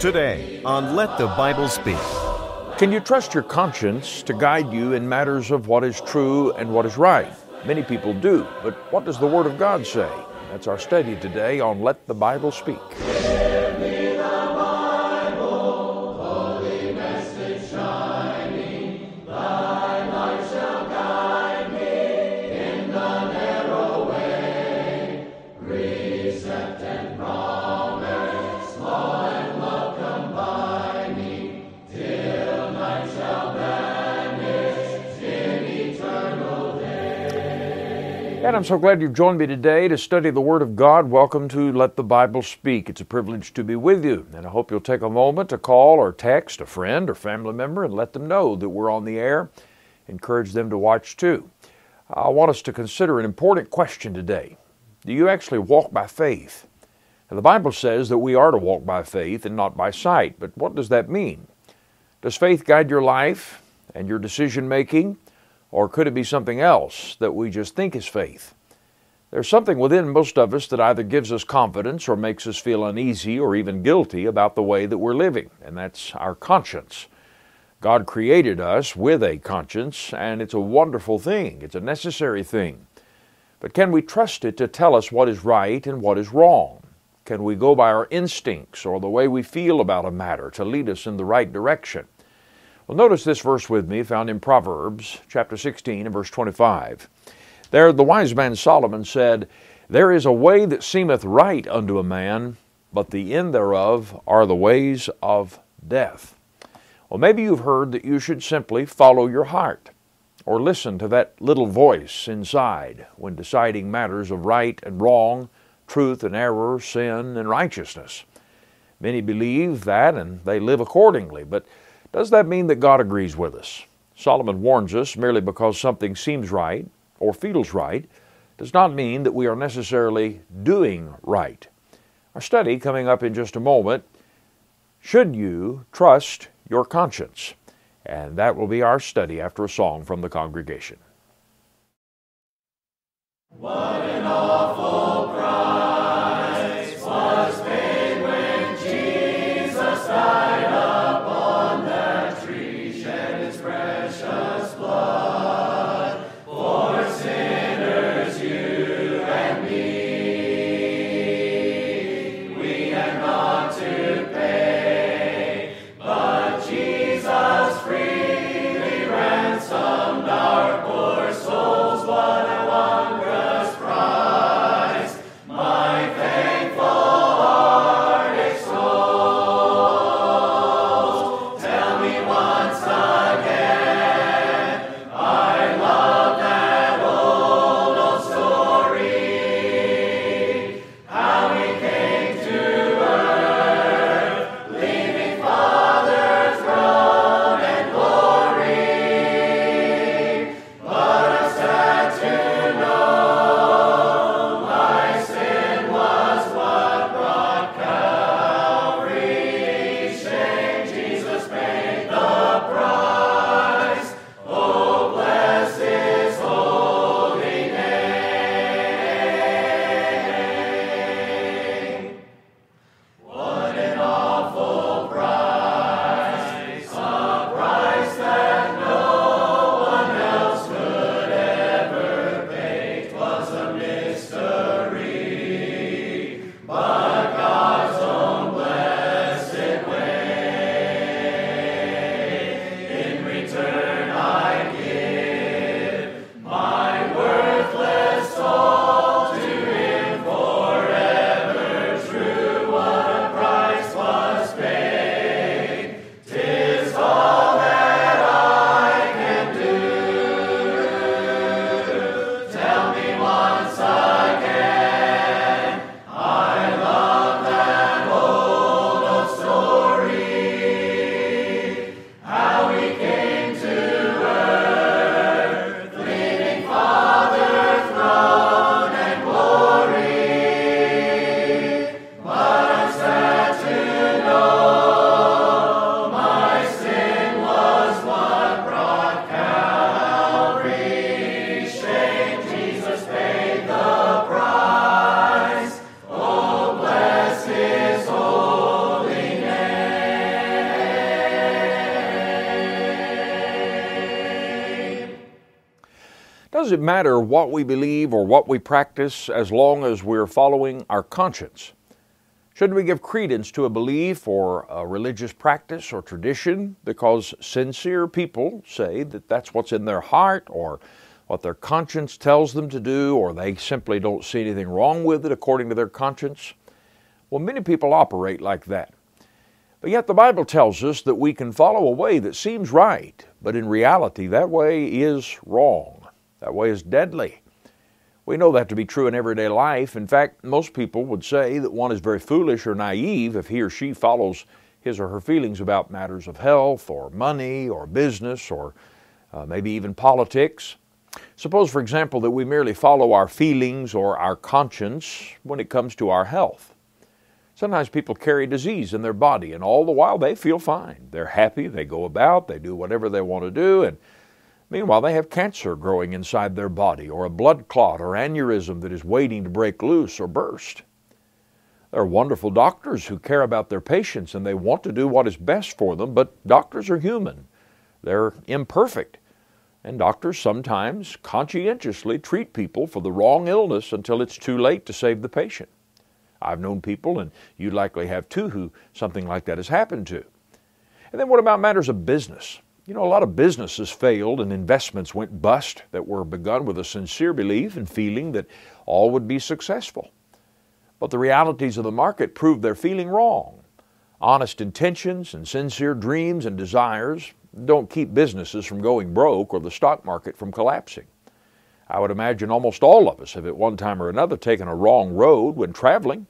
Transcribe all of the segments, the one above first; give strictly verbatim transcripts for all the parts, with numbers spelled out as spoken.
Today on Let the Bible Speak. Can you trust your conscience to guide you in matters of what is true and what is right? Many people do, but what does the Word of God say? That's our study today on Let the Bible Speak. And I'm so glad you've joined me today to study the Word of God. Welcome to Let the Bible Speak. It's a privilege to be with you, and I hope you'll take a moment to call or text a friend or family member and let them know that we're on the air. Encourage them to watch too. I want us to consider an important question today. Do you actually walk by faith? Now, the Bible says that we are to walk by faith and not by sight, but what does that mean? Does faith guide your life and your decision-making? Or could it be something else that we just think is faith? There's something within most of us that either gives us confidence or makes us feel uneasy or even guilty about the way that we're living, and that's our conscience. God created us with a conscience, and it's a wonderful thing. It's a necessary thing. But can we trust it to tell us what is right and what is wrong? Can we go by our instincts or the way we feel about a matter to lead us in the right direction? Well, notice this verse with me, found in Proverbs chapter sixteen and verse twenty-five. There the wise man Solomon said, "There is a way that seemeth right unto a man, but the end thereof are the ways of death." Well, maybe you've heard that you should simply follow your heart or listen to that little voice inside when deciding matters of right and wrong, truth and error, sin and righteousness. Many believe that and they live accordingly, but does that mean that God agrees with us? Solomon warns us merely because something seems right or feels right does not mean that we are necessarily doing right. Our study coming up in just a moment, Should You Trust Your Conscience? And that will be our study after a song from the congregation. What an awful price was paid when Jesus died upon the Our poor souls, what a wondrous prize. Does it matter what we believe or what we practice as long as we're following our conscience? Should we give credence to a belief or a religious practice or tradition because sincere people say that that's what's in their heart or what their conscience tells them to do, or they simply don't see anything wrong with it according to their conscience? Well, many people operate like that. But yet the Bible tells us that we can follow a way that seems right, but in reality that way is wrong. That way is deadly. We know that to be true in everyday life. In fact, most people would say that one is very foolish or naive if he or she follows his or her feelings about matters of health or money or business or uh, maybe even politics. Suppose, for example, that we merely follow our feelings or our conscience when it comes to our health. Sometimes people carry disease in their body, and all the while they feel fine. They're happy, they go about, they do whatever they want to do, and meanwhile, they have cancer growing inside their body, or a blood clot or aneurysm that is waiting to break loose or burst. There are wonderful doctors who care about their patients and they want to do what is best for them, but doctors are human. They're imperfect. And doctors sometimes conscientiously treat people for the wrong illness until it's too late to save the patient. I've known people, and you likely have too, who something like that has happened to. And then what about matters of business? You know, a lot of businesses failed and investments went bust that were begun with a sincere belief and feeling that all would be successful. But the realities of the market proved their feeling wrong. Honest intentions and sincere dreams and desires don't keep businesses from going broke or the stock market from collapsing. I would imagine almost all of us have at one time or another taken a wrong road when traveling.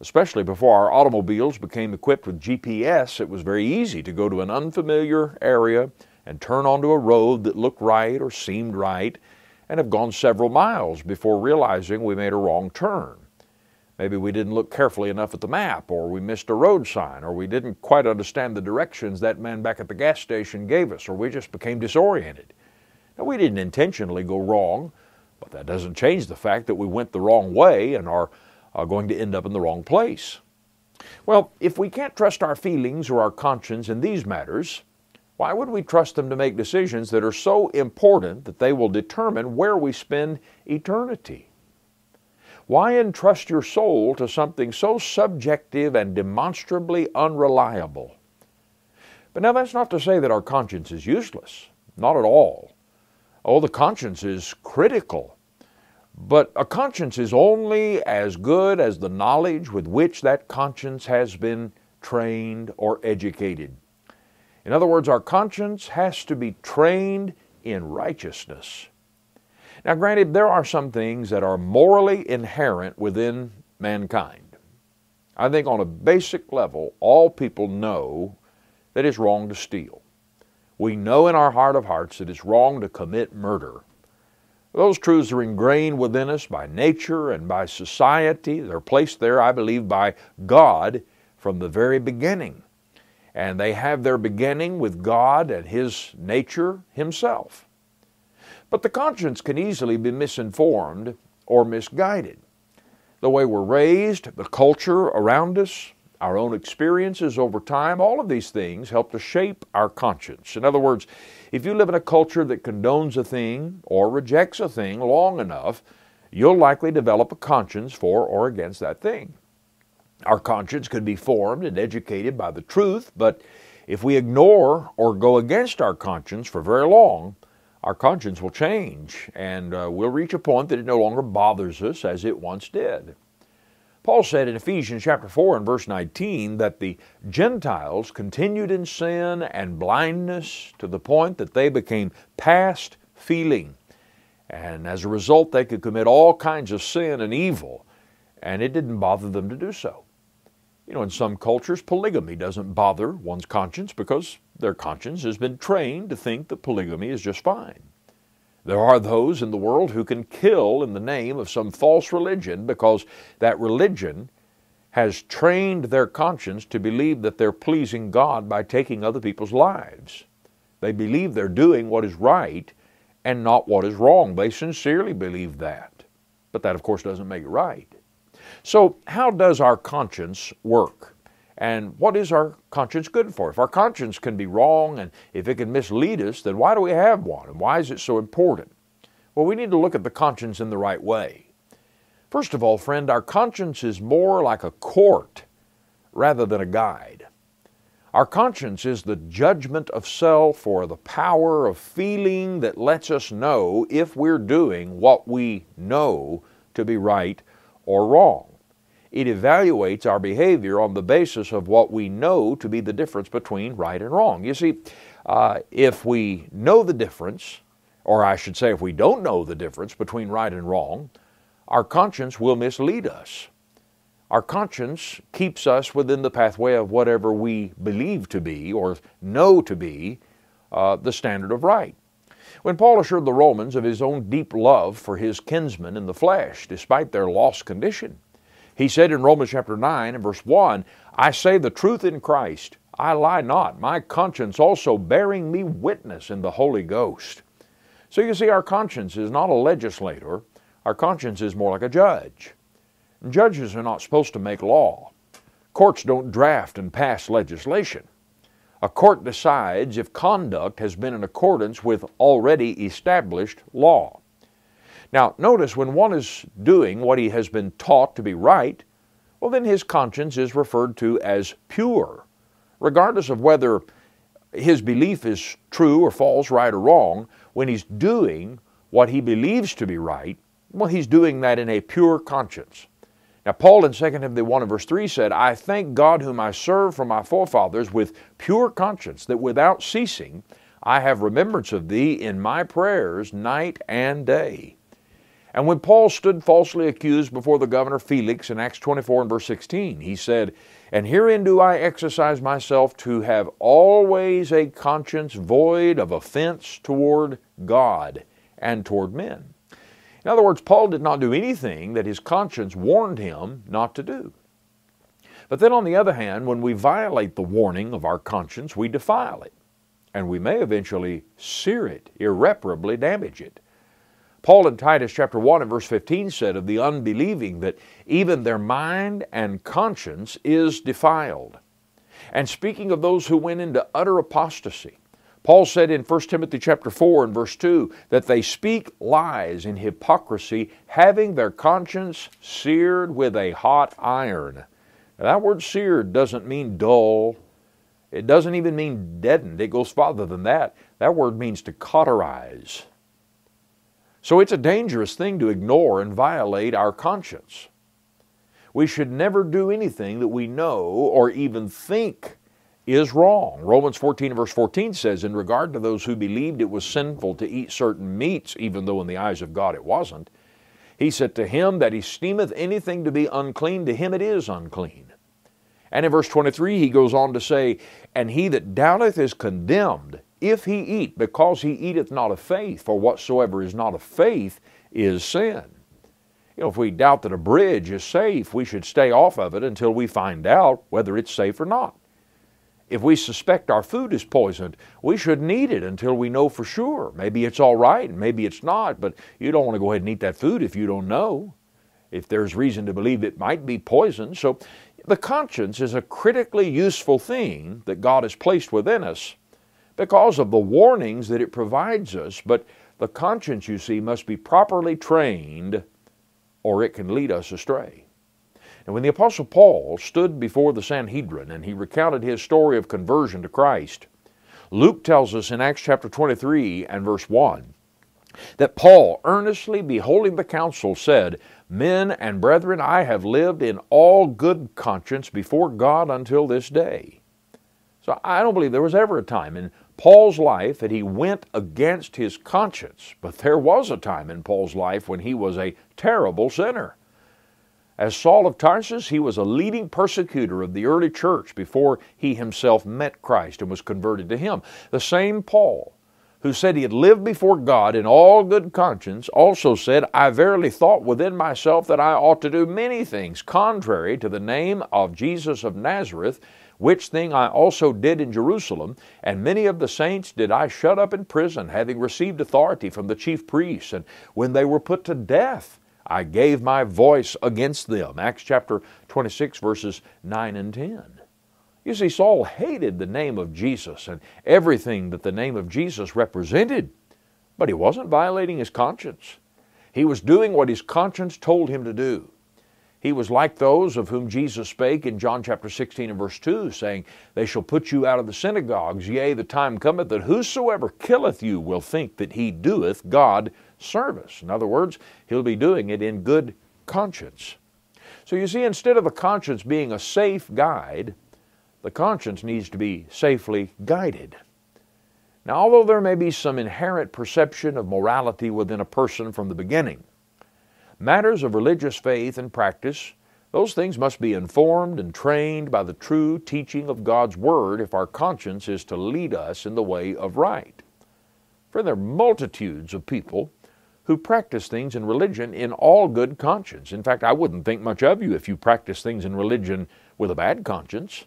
Especially before our automobiles became equipped with G P S, it was very easy to go to an unfamiliar area and turn onto a road that looked right or seemed right and have gone several miles before realizing we made a wrong turn. Maybe we didn't look carefully enough at the map, or we missed a road sign, or we didn't quite understand the directions that man back at the gas station gave us, or we just became disoriented. Now, we didn't intentionally go wrong, but that doesn't change the fact that we went the wrong way and are are going to end up in the wrong place. Well, if we can't trust our feelings or our conscience in these matters, why would we trust them to make decisions that are so important that they will determine where we spend eternity? Why entrust your soul to something so subjective and demonstrably unreliable? But now that's not to say that our conscience is useless. Not at all. Oh, the conscience is critical. But a conscience is only as good as the knowledge with which that conscience has been trained or educated. In other words, our conscience has to be trained in righteousness. Now, granted, there are some things that are morally inherent within mankind. I think on a basic level, all people know that it's wrong to steal. We know in our heart of hearts that it's wrong to commit murder. Those truths are ingrained within us by nature and by society. They're placed there, I believe, by God from the very beginning. And they have their beginning with God and His nature Himself. But the conscience can easily be misinformed or misguided. The way we're raised, the culture around us, our own experiences over time, all of these things help to shape our conscience. In other words, if you live in a culture that condones a thing or rejects a thing long enough, you'll likely develop a conscience for or against that thing. Our conscience could be formed and educated by the truth, but if we ignore or go against our conscience for very long, our conscience will change and uh, we'll reach a point that it no longer bothers us as it once did. Paul said in Ephesians chapter four and verse nineteen that the Gentiles continued in sin and blindness to the point that they became past feeling. And as a result, they could commit all kinds of sin and evil, and it didn't bother them to do so. You know, in some cultures, polygamy doesn't bother one's conscience because their conscience has been trained to think that polygamy is just fine. There are those in the world who can kill in the name of some false religion because that religion has trained their conscience to believe that they're pleasing God by taking other people's lives. They believe they're doing what is right and not what is wrong. They sincerely believe that. But that, of course, doesn't make it right. So how does our conscience work? And what is our conscience good for? If our conscience can be wrong and if it can mislead us, then why do we have one? And why is it so important? Well, we need to look at the conscience in the right way. First of all, friend, our conscience is more like a court rather than a guide. Our conscience is the judgment of self or the power of feeling that lets us know if we're doing what we know to be right or wrong. It evaluates our behavior on the basis of what we know to be the difference between right and wrong. You see, uh, if we know the difference, or I should say if we don't know the difference between right and wrong, our conscience will mislead us. Our conscience keeps us within the pathway of whatever we believe to be or know to be uh, the standard of right. When Paul assured the Romans of his own deep love for his kinsmen in the flesh, despite their lost condition, he said in Romans chapter nine and verse one, "I say the truth in Christ, I lie not, my conscience also bearing me witness in the Holy Ghost." So you see, our conscience is not a legislator. Our conscience is more like a judge. And judges are not supposed to make law. Courts don't draft and pass legislation. A court decides if conduct has been in accordance with already established law. Now, notice when one is doing what he has been taught to be right, well, then his conscience is referred to as pure, regardless of whether his belief is true or false, right or wrong. When he's doing what he believes to be right, well, he's doing that in a pure conscience. Now, Paul in Second Timothy one and verse three said, "I thank God whom I serve from my forefathers with pure conscience, that without ceasing I have remembrance of thee in my prayers night and day." And when Paul stood falsely accused before the governor Felix in Acts twenty-four and verse sixteen, he said, "And herein do I exercise myself to have always a conscience void of offense toward God and toward men." In other words, Paul did not do anything that his conscience warned him not to do. But then on the other hand, when we violate the warning of our conscience, we defile it, and we may eventually sear it, irreparably damage it. Paul in Titus chapter one and verse fifteen said of the unbelieving that even their mind and conscience is defiled. And speaking of those who went into utter apostasy, Paul said in First Timothy chapter four and verse two that they speak lies in hypocrisy, having their conscience seared with a hot iron. Now, that word seared doesn't mean dull. It doesn't even mean deadened. It goes farther than that. That word means to cauterize. So it's a dangerous thing to ignore and violate our conscience. We should never do anything that we know or even think is wrong. Romans fourteen verse fourteen says, "In regard to those who believed it was sinful to eat certain meats, even though in the eyes of God it wasn't, he said, to him that esteemeth anything to be unclean, to him it is unclean." And in verse twenty-three he goes on to say, "And he that doubteth is condemned, if he eat, because he eateth not of faith, for whatsoever is not of faith is sin." You know, if we doubt that a bridge is safe, we should stay off of it until we find out whether it's safe or not. If we suspect our food is poisoned, we shouldn't eat it until we know for sure. Maybe it's all right and maybe it's not, but you don't want to go ahead and eat that food if you don't know, if there's reason to believe it might be poisoned. So the conscience is a critically useful thing that God has placed within us, because of the warnings that it provides us. But the conscience, you see, must be properly trained, or it can lead us astray. And when the Apostle Paul stood before the Sanhedrin and he recounted his story of conversion to Christ, Luke tells us in Acts chapter twenty-three and verse one that Paul, earnestly beholding the council, said, "Men and brethren, I have lived in all good conscience before God until this day." So I don't believe there was ever a time in Paul's life that he went against his conscience, but there was a time in Paul's life when he was a terrible sinner. As Saul of Tarsus, he was a leading persecutor of the early church before he himself met Christ and was converted to him. The same Paul who said he had lived before God in all good conscience also said, "I verily thought within myself that I ought to do many things contrary to the name of Jesus of Nazareth, which thing I also did in Jerusalem, and many of the saints did I shut up in prison, having received authority from the chief priests. And when they were put to death, I gave my voice against them." Acts chapter twenty-six, verses nine and ten. You see, Saul hated the name of Jesus and everything that the name of Jesus represented, But he wasn't violating his conscience. He was doing what his conscience told him to do. He was like those of whom Jesus spake in John chapter sixteen and verse two, saying, "They shall put you out of the synagogues. Yea, the time cometh that whosoever killeth you will think that he doeth God service." In other words, he'll be doing it in good conscience. So you see, instead of the conscience being a safe guide, the conscience needs to be safely guided. Now, although there may be some inherent perception of morality within a person from the beginning, matters of religious faith and practice, those things must be informed and trained by the true teaching of God's Word if our conscience is to lead us in the way of right. For there are multitudes of people who practice things in religion in all good conscience. In fact, I wouldn't think much of you if you practice things in religion with a bad conscience.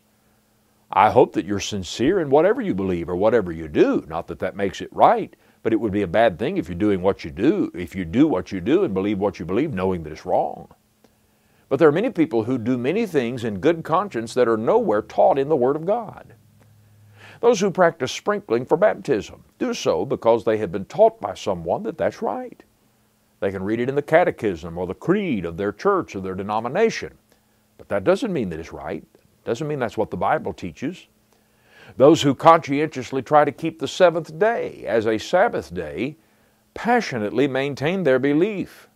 I hope that you're sincere in whatever you believe or whatever you do. Not that that makes it right, but it would be a bad thing if you're doing what you do, if you do what you do and believe what you believe, knowing that it's wrong. But there are many people who do many things in good conscience that are nowhere taught in the Word of God. Those who practice sprinkling for baptism do so because they have been taught by someone that that's right. They can read it in the catechism or the creed of their church or their denomination, but that doesn't mean that it's right. Doesn't mean that's what the Bible teaches. Those who conscientiously try to keep the seventh day as a Sabbath day passionately maintain their belief.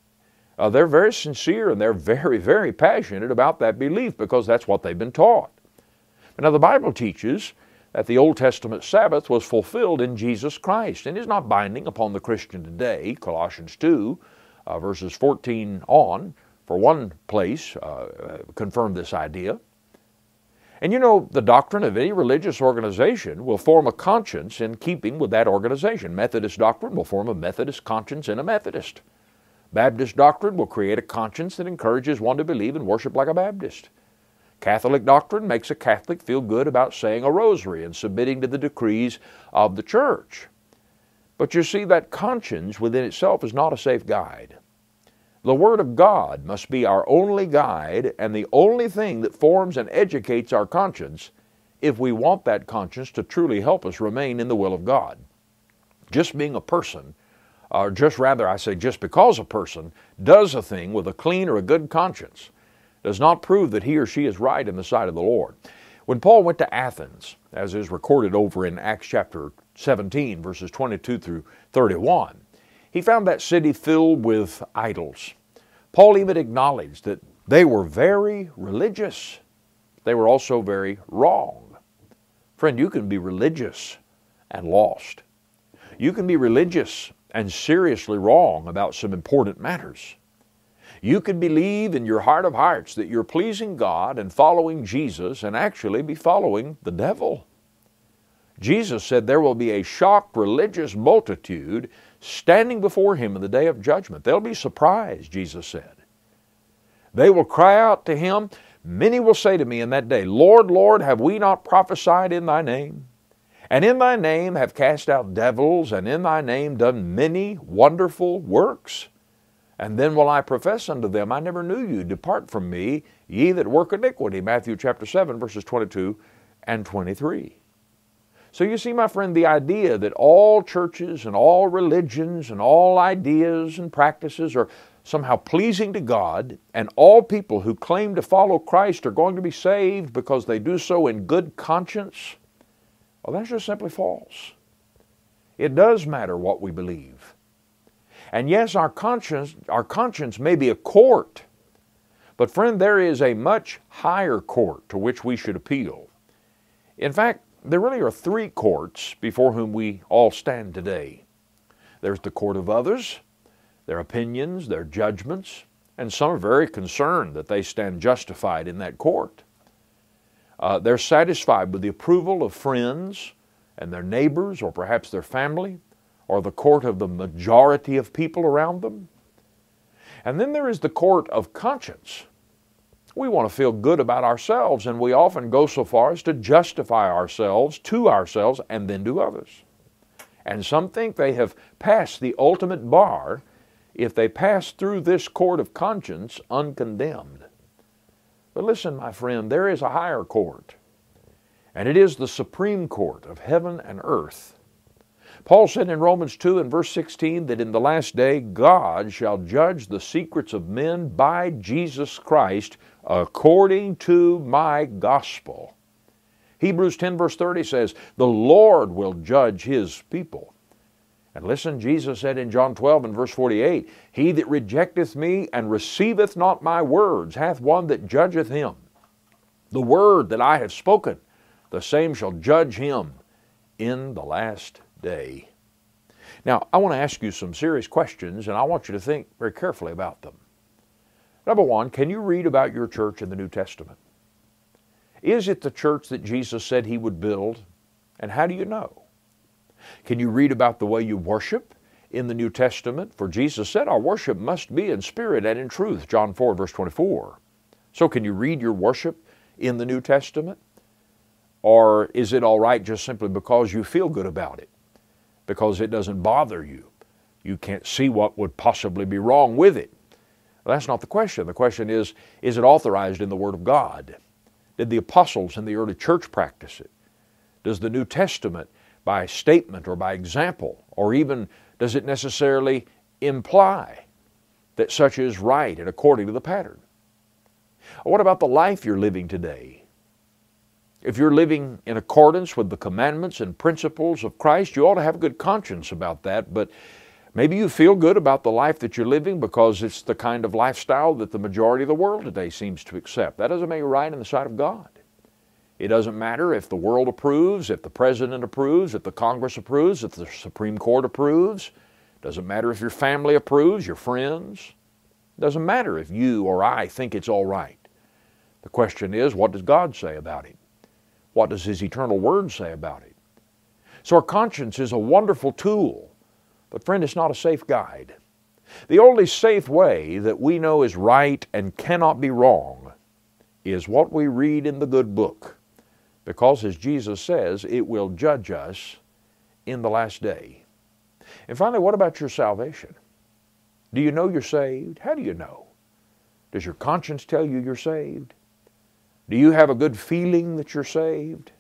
Uh, they're very sincere and they're very, very passionate about that belief because that's what they've been taught. Now, the Bible teaches that the Old Testament Sabbath was fulfilled in Jesus Christ and is not binding upon the Christian today. Colossians two, uh, verses fourteen on, for one place, uh, confirmed this idea. And you know, the doctrine of any religious organization will form a conscience in keeping with that organization. Methodist doctrine will form a Methodist conscience in a Methodist. Baptist doctrine will create a conscience that encourages one to believe and worship like a Baptist. Catholic doctrine makes a Catholic feel good about saying a rosary and submitting to the decrees of the church. But you see, that conscience within itself is not a safe guide. The Word of God must be our only guide and the only thing that forms and educates our conscience if we want that conscience to truly help us remain in the will of God. Just being a person, or just rather I say just because a person does a thing with a clean or a good conscience does not prove that he or she is right in the sight of the Lord. When Paul went to Athens, as is recorded over in Acts chapter seventeen, verses twenty-two through thirty-one, he found that city filled with idols. Paul even acknowledged that they were very religious. They were also very wrong. Friend, you can be religious and lost. You can be religious and seriously wrong about some important matters. You can believe in your heart of hearts that you're pleasing God and following Jesus and actually be following the devil. Jesus said there will be a shocked religious multitude standing before Him in the day of judgment. They'll be surprised, Jesus said. They will cry out to Him. Many will say to me in that day, "Lord, Lord, have we not prophesied in Thy name? And in Thy name have cast out devils, and in Thy name done many wonderful works? And then will I profess unto them, I never knew you. Depart from me, ye that work iniquity." Matthew chapter seven, verses twenty-two and twenty-three. So you see, my friend, the idea that all churches and all religions and all ideas and practices are somehow pleasing to God and all people who claim to follow Christ are going to be saved because they do so in good conscience, well, that's just simply false. It does matter what we believe. And yes, our conscience, our conscience may be a court, but friend, there is a much higher court to which we should appeal. In fact, there really are three courts before whom we all stand today. There's the court of others, their opinions, their judgments, and some are very concerned that they stand justified in that court. Uh, they're satisfied with the approval of friends and their neighbors or perhaps their family or the court of the majority of people around them. And then there is the court of conscience. We want to feel good about ourselves, and we often go so far as to justify ourselves to ourselves and then to others. And some think they have passed the ultimate bar if they pass through this court of conscience uncondemned. But listen, my friend, there is a higher court, and it is the supreme court of heaven and earth. Paul said in Romans two and verse sixteen that in the last day God shall judge the secrets of men by Jesus Christ according to my gospel. Hebrews ten verse thirty says, the Lord will judge his people. And listen, Jesus said in John twelve and verse forty-eight, he that rejecteth me and receiveth not my words hath one that judgeth him. The word that I have spoken, the same shall judge him in the last day. Now, I want to ask you some serious questions, and I want you to think very carefully about them. Number one, can you read about your church in the New Testament? Is it the church that Jesus said he would build? And how do you know? Can you read about the way you worship in the New Testament? For Jesus said our worship must be in spirit and in truth, John four verse twenty-four. So can you read your worship in the New Testament? Or is it all right just simply because you feel good about it? Because it doesn't bother you. You can't see what would possibly be wrong with it. Well, that's not the question. The question is, is it authorized in the Word of God? Did the apostles in the early church practice it? Does the New Testament, by statement or by example, or even does it necessarily imply that such is right and according to the pattern? What about the life you're living today? If you're living in accordance with the commandments and principles of Christ, you ought to have a good conscience about that, but maybe you feel good about the life that you're living because it's the kind of lifestyle that the majority of the world today seems to accept. That doesn't make it right in the sight of God. It doesn't matter if the world approves, if the president approves, if the Congress approves, if the Supreme Court approves. It doesn't matter if your family approves, your friends. It doesn't matter if you or I think it's all right. The question is, what does God say about it? What does His eternal Word say about it? So our conscience is a wonderful tool, but friend, it's not a safe guide. The only safe way that we know is right and cannot be wrong is what we read in the good book, because as Jesus says, it will judge us in the last day. And finally, what about your salvation? Do you know you're saved? How do you know? Does your conscience tell you you're saved? Do you have a good feeling that you're saved?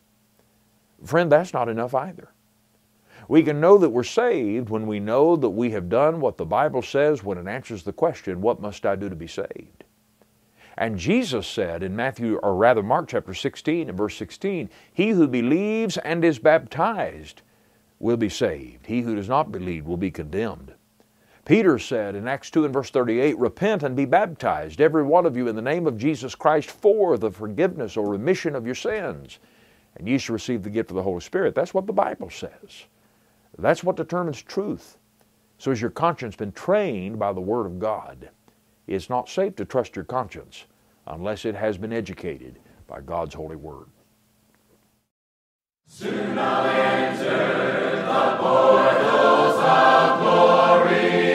Friend, that's not enough either. We can know that we're saved when we know that we have done what the Bible says when it answers the question, what must I do to be saved? And Jesus said in Matthew, or rather Mark chapter sixteen and verse sixteen, he who believes and is baptized will be saved. He who does not believe will be condemned. Peter said in Acts two and verse thirty-eight, repent and be baptized, every one of you, in the name of Jesus Christ for the forgiveness or remission of your sins, and ye shall receive the gift of the Holy Spirit. That's what the Bible says. That's what determines truth. So has your conscience been trained by the Word of God? It's not safe to trust your conscience unless it has been educated by God's holy Word. Soon I'll enter the portals of glory.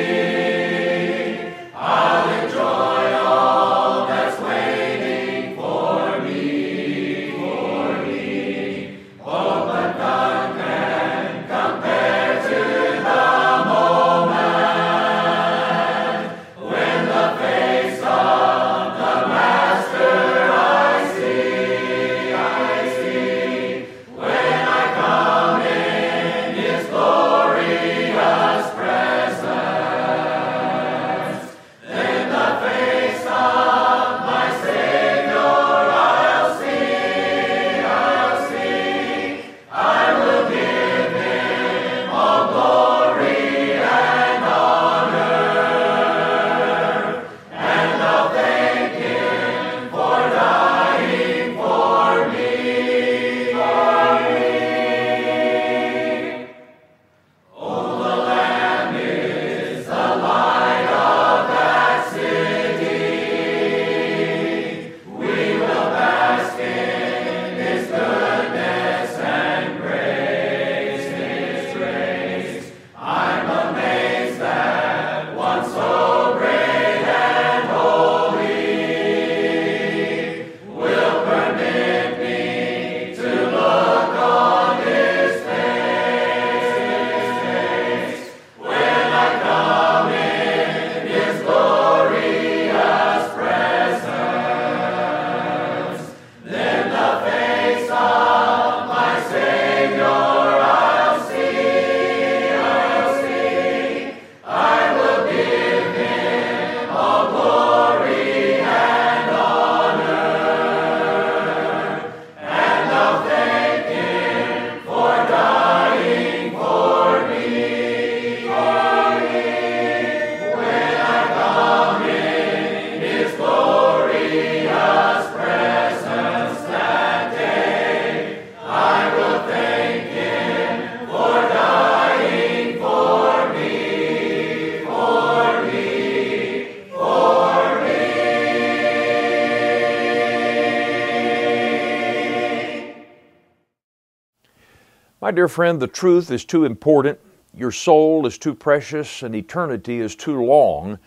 My dear friend, the truth is too important, your soul is too precious, and eternity is too long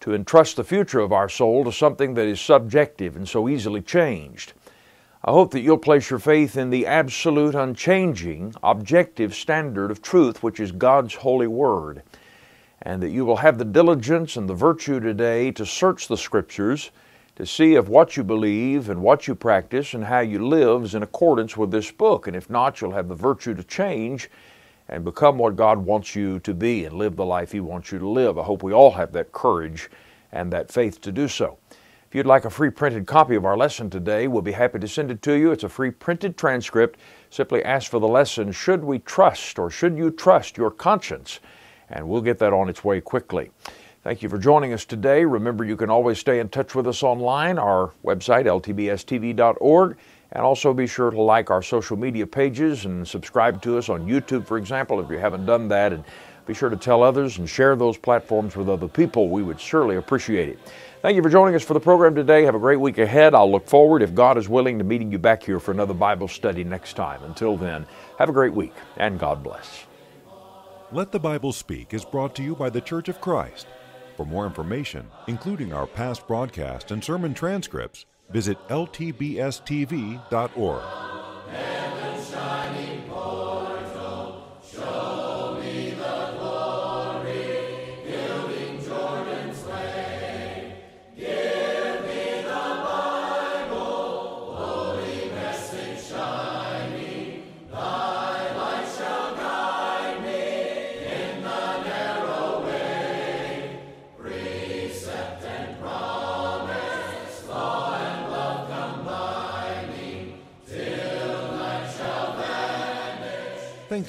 to entrust the future of our soul to something that is subjective and so easily changed. I hope that you'll place your faith in the absolute, unchanging, objective standard of truth, which is God's holy word, and that you will have the diligence and the virtue today to search the Scriptures to see if what you believe and what you practice and how you live is in accordance with this book. And if not, you'll have the virtue to change and become what God wants you to be and live the life He wants you to live. I hope we all have that courage and that faith to do so. If you'd like a free printed copy of our lesson today, we'll be happy to send it to you. It's a free printed transcript. Simply ask for the lesson, Should We Trust, or Should You Trust Your Conscience? And we'll get that on its way quickly. Thank you for joining us today. Remember, you can always stay in touch with us online, our website, L T B S T V dot org, and also be sure to like our social media pages and subscribe to us on YouTube, for example, if you haven't done that. And be sure to tell others and share those platforms with other people. We would surely appreciate it. Thank you for joining us for the program today. Have a great week ahead. I'll look forward, if God is willing, to meeting you back here for another Bible study next time. Until then, have a great week, and God bless. Let the Bible Speak is brought to you by the Church of Christ. For more information, including our past broadcast and sermon transcripts, visit L T B S T V dot org. Thanks